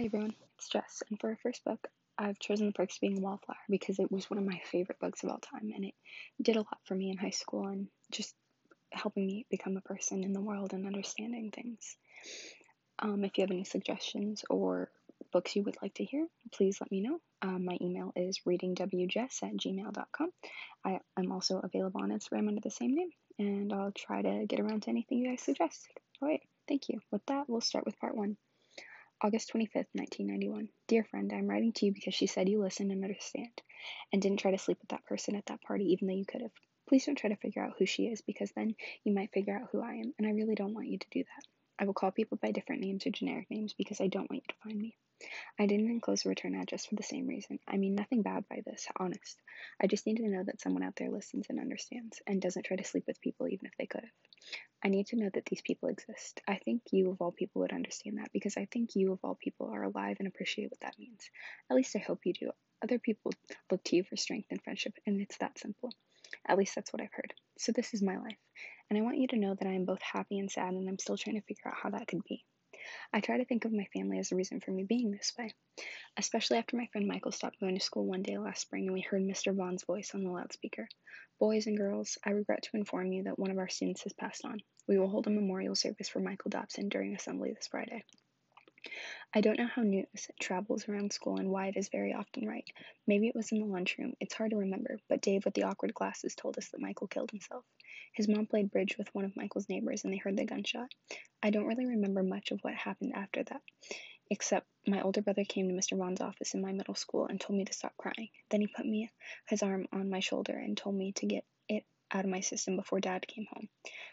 Hi everyone, it's Jess, and for our first book, I've chosen The Perks of Being a Wallflower because it was one of my favorite books of all time, and it did a lot for me in high school and just helping me become a person in the world and understanding things. If you have any suggestions or books you would like to hear, please let me know. My email is readingwjess@gmail.com. I'm also available on Instagram under the same name, and I'll try to get around to anything you guys suggest. All right, thank you. With that, we'll start with part one. August 25th, 1991. Dear friend, I'm writing to you because she said you listened and understand, and didn't try to sleep with that person at that party, even though you could have. Please don't try to figure out who she is, because then you might figure out who I am, and I really don't want you to do that. I will call people by different names or generic names because I don't want you to find me. I didn't enclose a return address for the same reason. I mean nothing bad by this, honest. I just needed to know that someone out there listens and understands, and doesn't try to sleep with people even if they could have. I need to know that these people exist. I think you, of all people, would understand that, because I think you, of all people, are alive and appreciate what that means. At least I hope you do. Other people look to you for strength and friendship, and it's that simple. At least that's what I've heard. So this is my life, and I want you to know that I am both happy and sad, and I'm still trying to figure out how that could be. I try to think of my family as a reason for me being this way, especially after my friend Michael stopped going to school one day last spring and we heard Mr. Vaughn's voice on the loudspeaker. Boys and girls, I regret to inform you that one of our students has passed on. We will hold a memorial service for Michael Dobson during assembly this Friday. I don't know how news travels around school and why it is very often right. Maybe it was in the lunchroom. It's hard to remember, but Dave with the awkward glasses told us that Michael killed himself. His mom played bridge with one of Michael's neighbors, and they heard the gunshot. I don't really remember much of what happened after that, except my older brother came to Mr. Vaughn's office in my middle school and told me to stop crying. Then he put his arm on my shoulder and told me to get it out of my system before Dad came home.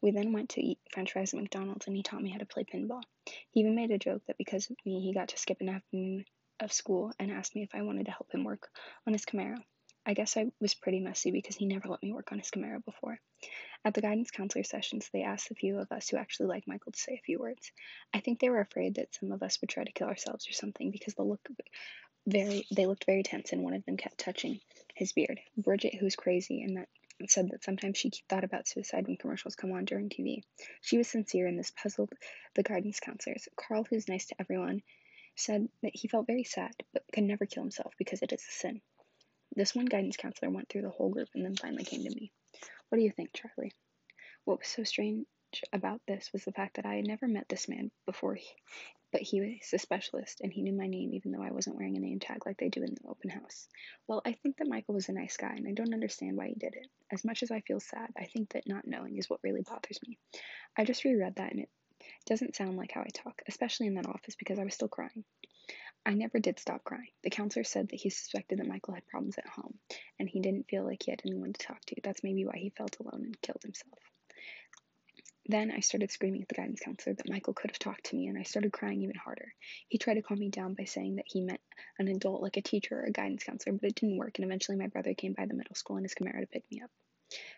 We then went to eat french fries at McDonald's, and he taught me how to play pinball. He even made a joke that because of me, he got to skip an afternoon of school and asked me if I wanted to help him work on his Camaro. I guess I was pretty messy because he never let me work on his Camaro before. At the guidance counselor sessions, they asked a few of us who actually liked Michael to say a few words. I think they were afraid that some of us would try to kill ourselves or something because they looked very tense, and one of them kept touching his beard. Bridget, who's crazy, and that said that sometimes she thought about suicide when commercials come on during TV. She was sincere, and this puzzled the guidance counselors. Carl, who's nice to everyone, said that he felt very sad, but could never kill himself because it is a sin. This one guidance counselor went through the whole group and then finally came to me. What do you think, Charlie? What was so strange about this was the fact that I had never met this man before, but he was a specialist, and he knew my name even though I wasn't wearing a name tag like they do in the open house. Well, I think that Michael was a nice guy, and I don't understand why he did it. As much as I feel sad, I think that not knowing is what really bothers me. I just reread that, and it doesn't sound like how I talk, especially in that office, because I was still crying. I never did stop crying. The counselor said that he suspected that Michael had problems at home, and he didn't feel like he had anyone to talk to. That's maybe why he felt alone and killed himself. Then I started screaming at the guidance counselor that Michael could have talked to me, and I started crying even harder. He tried to calm me down by saying that he meant an adult like a teacher or a guidance counselor, but it didn't work, and eventually my brother came by the middle school in his Camaro to pick me up.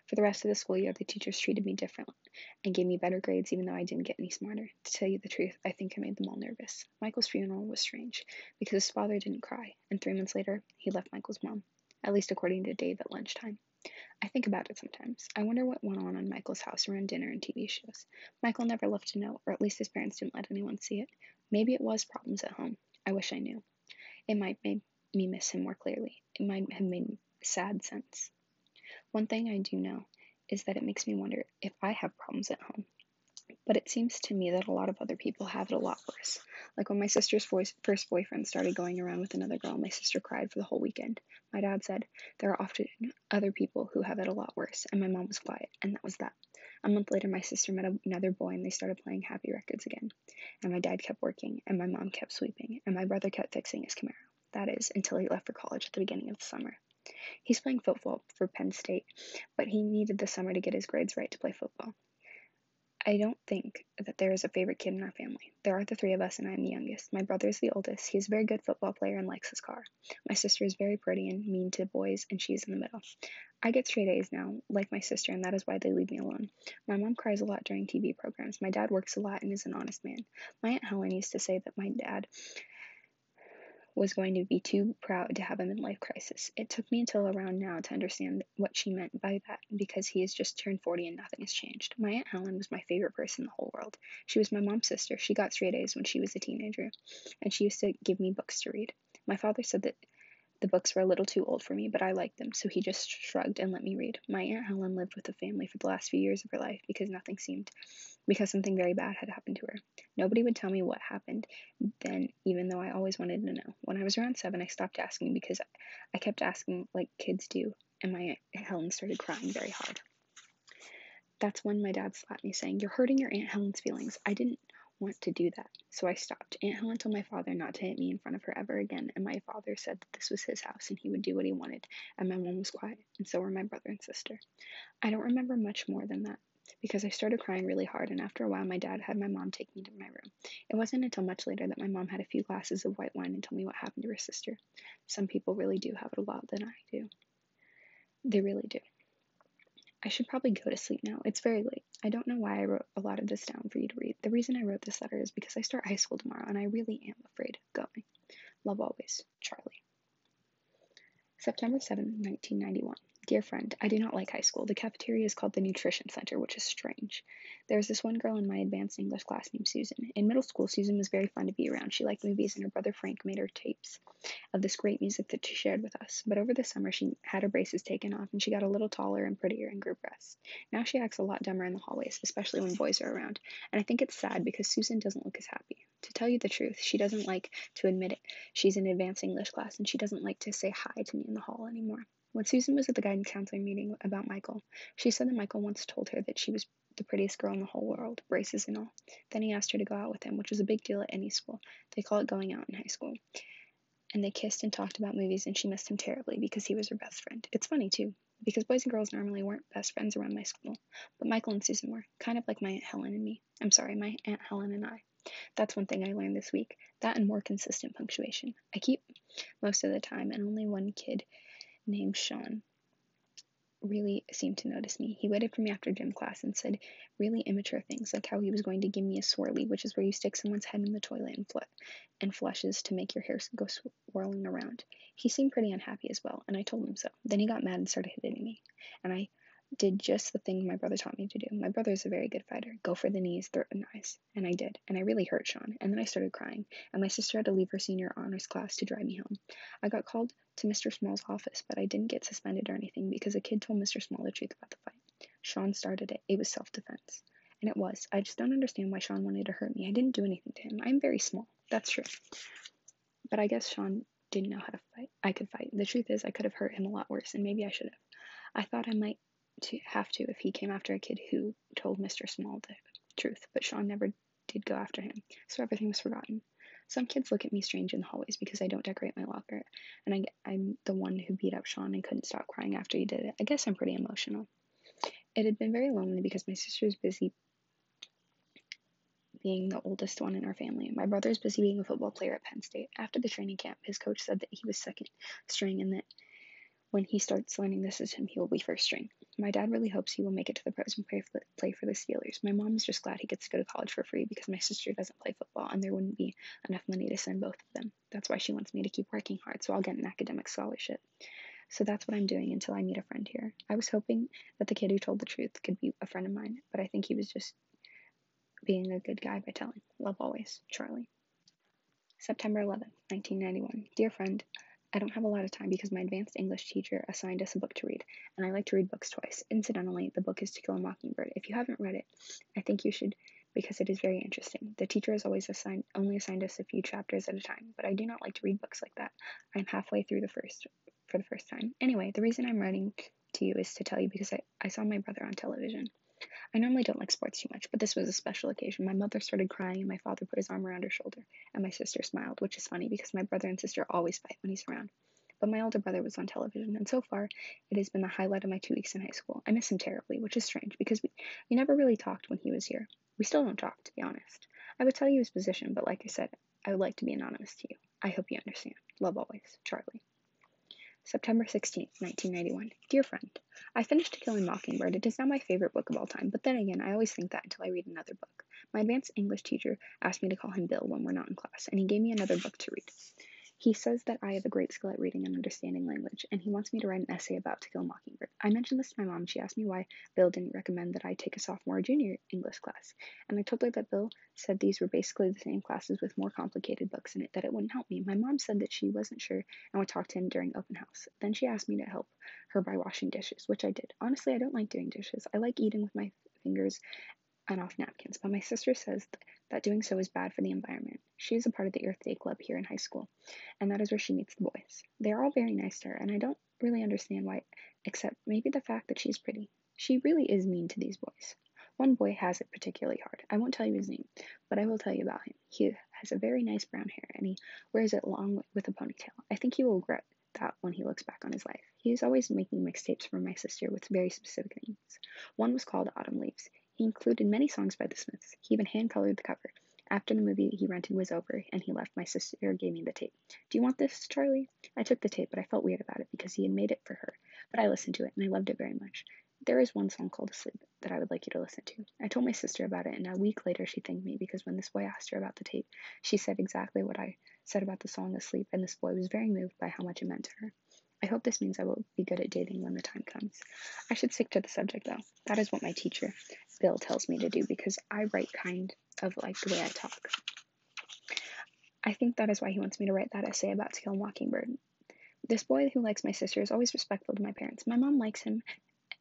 For the rest of the school year, the teachers treated me differently and gave me better grades even though I didn't get any smarter. To tell you the truth, I think I made them all nervous. Michael's funeral was strange because his father didn't cry, and 3 months later, he left Michael's mom, at least according to Dave at lunchtime. I think about it sometimes. I wonder what went on in Michael's house around dinner and TV shows. Michael never loved to know, or at least his parents didn't let anyone see it. Maybe it was problems at home. I wish I knew. It might make me miss him more clearly. It might have made sad sense. One thing I do know is that it makes me wonder if I have problems at home. But it seems to me that a lot of other people have it a lot worse. Like when my sister's first boyfriend started going around with another girl, my sister cried for the whole weekend. My dad said, there are often other people who have it a lot worse, and my mom was quiet, and that was that. A month later, my sister met another boy, and they started playing happy records again. And my dad kept working, and my mom kept sweeping, and my brother kept fixing his Camaro. That is, until he left for college at the beginning of the summer. He's playing football for Penn State, but he needed the summer to get his grades right to play football. I don't think that there is a favorite kid in our family. There are the three of us, and I am the youngest. My brother is the oldest. He is a very good football player and likes his car. My sister is very pretty and mean to boys, and she is in the middle. I get straight A's now, like my sister, and that is why they leave me alone. My mom cries a lot during TV programs. My dad works a lot and is an honest man. My Aunt Helen used to say that my dad was going to be too proud to have a midlife crisis. It took me until around now to understand what she meant by that, because he has just turned 40 and nothing has changed. My Aunt Helen was my favorite person in the whole world. She was my mom's sister. She got straight A's when she was a teenager, and she used to give me books to read. My father said that the books were a little too old for me, but I liked them, so he just shrugged and let me read. My Aunt Helen lived with the family for the last few years of her life because something very bad had happened to her. Nobody would tell me what happened then, even though I always wanted to know. When I was around 7, I stopped asking because I kept asking like kids do, and my Aunt Helen started crying very hard. That's when my dad slapped me, saying, "You're hurting your Aunt Helen's feelings." I didn't want to do that, so I stopped. Aunt Helen told my father not to hit me in front of her ever again, and my father said that this was his house and he would do what he wanted, and my mom was quiet, and so were my brother and sister. I don't remember much more than that, because I started crying really hard, and after a while my dad had my mom take me to my room. It wasn't until much later that my mom had a few glasses of white wine and told me what happened to her sister. Some people really do have it a lot than I do. They really do. I should probably go to sleep now. It's very late. I don't know why I wrote a lot of this down for you to read. The reason I wrote this letter is because I start high school tomorrow, and I really am afraid of going. Love always, Charlie. September 7, 1991. Dear friend, I do not like high school. The cafeteria is called the Nutrition Center, which is strange. There was this one girl in my advanced English class named Susan. In middle school, Susan was very fun to be around. She liked movies, and her brother Frank made her tapes of this great music that she shared with us. But over the summer, she had her braces taken off, and she got a little taller and prettier and grew breasts. Now she acts a lot dumber in the hallways, especially when boys are around. And I think it's sad because Susan doesn't look as happy. To tell you the truth, she doesn't like to admit it. She's in advanced English class, and she doesn't like to say hi to me in the hall anymore. When Susan was at the guidance counselor meeting about Michael, she said that Michael once told her that she was the prettiest girl in the whole world, braces and all. Then he asked her to go out with him, which was a big deal at any school. They call it going out in high school. And they kissed and talked about movies, and she missed him terribly because he was her best friend. It's funny, too, because boys and girls normally weren't best friends around my school, but Michael and Susan were, kind of like my Aunt Helen and me. I'm sorry, my Aunt Helen and I. That's one thing I learned this week, that and more consistent punctuation. I keep most of the time, and only one kid named Sean really seemed to notice me. He waited for me after gym class and said really immature things, like how he was going to give me a swirly, which is where you stick someone's head in the toilet and flushes to make your hair go swirling around. He seemed pretty unhappy as well, and I told him so. Then he got mad and started hitting me, and I did just the thing my brother taught me to do. My brother is a very good fighter. Go for the knees, throat, and eyes. And I did. And I really hurt Sean. And then I started crying. And my sister had to leave her senior honors class to drive me home. I got called to Mr. Small's office, but I didn't get suspended or anything because a kid told Mr. Small the truth about the fight. Sean started it. It was self-defense. And it was. I just don't understand why Sean wanted to hurt me. I didn't do anything to him. I'm very small. That's true. But I guess Sean didn't know how to fight. I could fight. The truth is, I could have hurt him a lot worse, and maybe I should have. I thought I might have to if he came after a kid who told Mr. Small the truth, but Sean never did go after him, so everything was forgotten. Some kids look at me strange in the hallways because I don't decorate my locker, and I'm the one who beat up Sean and couldn't stop crying after he did it. I guess I'm pretty emotional. It had been very lonely because my sister was busy being the oldest one in our family. My brother is busy being a football player at Penn State. After the training camp, his coach said that he was second string and that when he starts learning the system, he will be first string. My dad really hopes he will make it to the pros and play for the Steelers. My mom is just glad he gets to go to college for free because my sister doesn't play football and there wouldn't be enough money to send both of them. That's why she wants me to keep working hard, so I'll get an academic scholarship. So that's what I'm doing until I meet a friend here. I was hoping that the kid who told the truth could be a friend of mine, but I think he was just being a good guy by telling. Love always, Charlie. September 11, 1991. Dear friend, I don't have a lot of time because my advanced English teacher assigned us a book to read, and I like to read books twice. Incidentally, the book is To Kill a Mockingbird. If you haven't read it, I think you should because it is very interesting. The teacher has always only assigned us a few chapters at a time, but I do not like to read books like that. I'm halfway through for the first time. Anyway, the reason I'm writing to you is to tell you because I saw my brother on television. I normally don't like sports too much, but this was a special occasion. My mother started crying, and my father put his arm around her shoulder, and my sister smiled, which is funny because my brother and sister always fight when he's around. But my older brother was on television, and so far, it has been the highlight of my 2 weeks in high school. I miss him terribly, which is strange because we never really talked when he was here. We still don't talk, to be honest. I would tell you his position, but like I said, I would like to be anonymous to you. I hope you understand. Love always, Charlie. September 16, 1991. Dear friend, I finished To Kill a Mockingbird. It is now my favorite book of all time, but then again, I always think that until I read another book. My advanced English teacher asked me to call him Bill when we're not in class, and he gave me another book to read. He says that I have a great skill at reading and understanding language, and he wants me to write an essay about To Kill a Mockingbird. I mentioned this to my mom. She asked me why Bill didn't recommend that I take a sophomore or junior English class, and I told her that Bill said these were basically the same classes with more complicated books in it, that it wouldn't help me. My mom said that she wasn't sure and would talk to him during open house. Then she asked me to help her by washing dishes, which I did. Honestly, I don't like doing dishes. I like eating with my fingers and off napkins, but my sister says that doing so is bad for the environment. She is a part of the Earth Day club here in high school, and that is where she meets the boys. They are all very nice to her, and I don't really understand why, except maybe the fact that she's pretty. She really is mean to these boys. One boy has it particularly hard. I won't tell you his name, but I will tell you about him. He has a very nice brown hair, and he wears it long with a ponytail. I think he will regret that when he looks back on his life. He is always making mixtapes for my sister with very specific things. One was called Autumn Leaves. He included many songs by the Smiths. He even hand-colored the cover. After the movie he rented was over and he left, my sister gave me the tape. "Do you want this, Charlie?" I took the tape, but I felt weird about it because he had made it for her. But I listened to it, and I loved it very much. There is one song called Asleep that I would like you to listen to. I told my sister about it, and a week later she thanked me because when this boy asked her about the tape, she said exactly what I said about the song Asleep, and this boy was very moved by how much it meant to her. I hope this means I will be good at dating when the time comes. I should stick to the subject, though. That is what my teacher, Bill, tells me to do because I write kind of like the way I talk. I think that is why he wants me to write that essay about To Kill a Mockingbird. This boy who likes my sister is always respectful to my parents. My mom likes him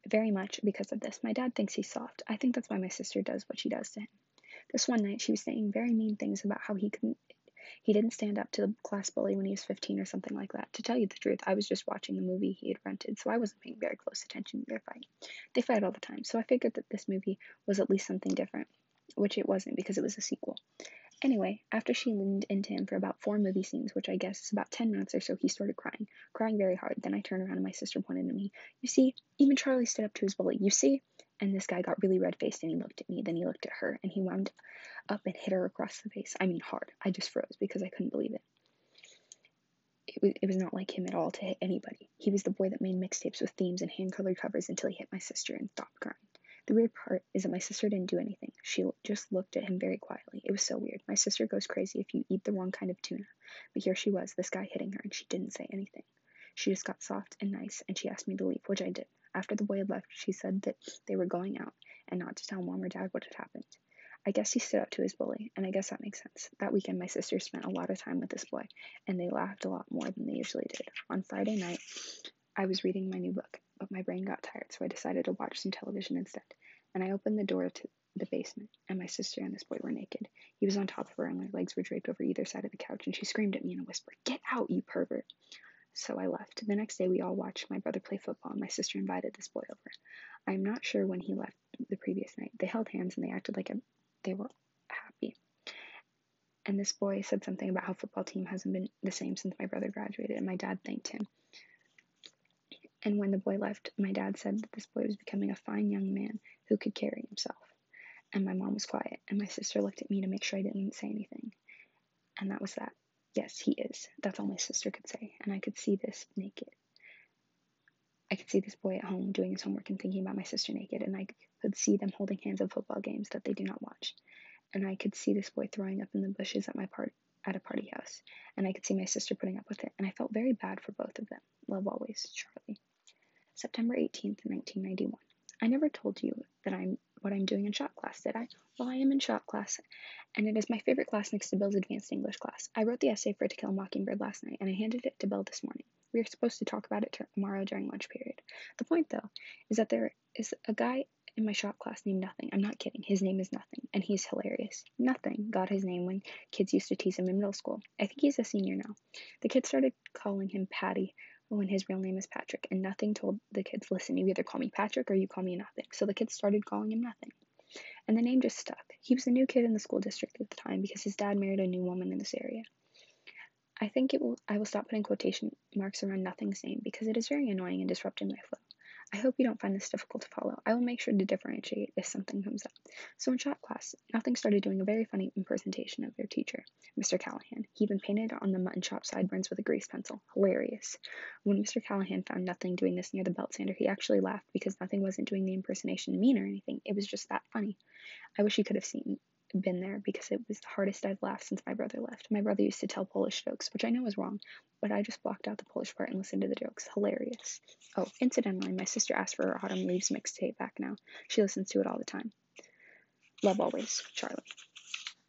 very much because of this. My dad thinks he's soft. I think that's why my sister does what she does to him. This one night, she was saying very mean things about how he didn't stand up to the class bully when he was 15 or something like that. To tell you the truth, I was just watching the movie he had rented, so I wasn't paying very close attention to their fight. They fight all the time, so I figured that this movie was at least something different, which it wasn't because it was a sequel. Anyway, after she leaned into him for about 4 movie scenes, which I guess is about 10 minutes or so, he started crying very hard. Then I turned around and my sister pointed at me. "You see, even Charlie stood up to his bully, you see?" And this guy got really red-faced, and he looked at me, then he looked at her, and he wound up and hit her across the face. I mean, hard. I just froze because I couldn't believe it. It was not like him at all to hit anybody. He was the boy that made mixtapes with themes and hand-colored covers until he hit my sister and stopped crying. The weird part is that my sister didn't do anything. She just looked at him very quietly. It was so weird. My sister goes crazy if you eat the wrong kind of tuna. But here she was, this guy hitting her, and she didn't say anything. She just got soft and nice, and she asked me to leave, which I did. After the boy had left, she said that they were going out and not to tell mom or dad what had happened. I guess he stood up to his bully, and I guess that makes sense. That weekend, my sister spent a lot of time with this boy, and they laughed a lot more than they usually did. On Friday night, I was reading my new book, but my brain got tired, so I decided to watch some television instead, and I opened the door to the basement, and my sister and this boy were naked. He was on top of her, and their legs were draped over either side of the couch, and she screamed at me in a whisper, "Get out, you pervert!" So I left. The next day, we all watched my brother play football, and my sister invited this boy over. I am not sure when he left the previous night. They held hands, and they acted like they were happy. And this boy said something about how football team hasn't been the same since my brother graduated, and my dad thanked him. And when the boy left, my dad said that this boy was becoming a fine young man who could carry himself. And my mom was quiet, and my sister looked at me to make sure I didn't say anything. And that was that. "Yes, he is." That's all my sister could say, and I could see this naked. I could see this boy at home doing his homework and thinking about my sister naked, and I could see them holding hands at football games that they do not watch. And I could see this boy throwing up in the bushes at a party house, and I could see my sister putting up with it, and I felt very bad for both of them. Love always, Charlie. September 18th, 1991. I never told you that what I'm doing in shop class, did I? Well, I am in shop class, and it is my favorite class next to Bill's advanced English class. I wrote the essay for To Kill a Mockingbird last night, and I handed it to Bill this morning. We are supposed to talk about it tomorrow during lunch period. The point, though, is that there is a guy in my shop class named Nothing. I'm not kidding. His name is Nothing, and he's hilarious. Nothing got his name when kids used to tease him in middle school. I think he's a senior now. The kids started calling him Patty when his real name is Patrick, and Nothing told the kids, "Listen, you either call me Patrick or you call me Nothing." So the kids started calling him Nothing, and the name just stuck. He was a new kid in the school district at the time because his dad married a new woman in this area. I think I will stop putting quotation marks around Nothing's name because it is very annoying and disrupting my flow. I hope you don't find this difficult to follow. I will make sure to differentiate if something comes up. So in shop class, Nothing started doing a very funny impersonation of their teacher, Mr. Callahan. He even painted on the mutton chop sideburns with a grease pencil. Hilarious. When Mr. Callahan found Nothing doing this near the belt sander, he actually laughed because Nothing wasn't doing the impersonation mean or anything. It was just that funny. I wish you could have seen been there because it was the hardest I've laughed since my brother left. My brother used to tell Polish jokes, which I know is wrong, but I just blocked out the Polish part and listened to the jokes. Hilarious. Oh, incidentally, my sister asked for her Autumn Leaves mixtape back now. She listens to it all the time. Love always, Charlie.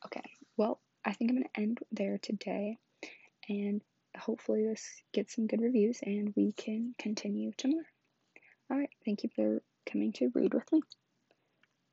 Okay, well, I think I'm going to end there today, and hopefully this gets some good reviews, and we can continue tomorrow. All right, thank you for coming to read with me.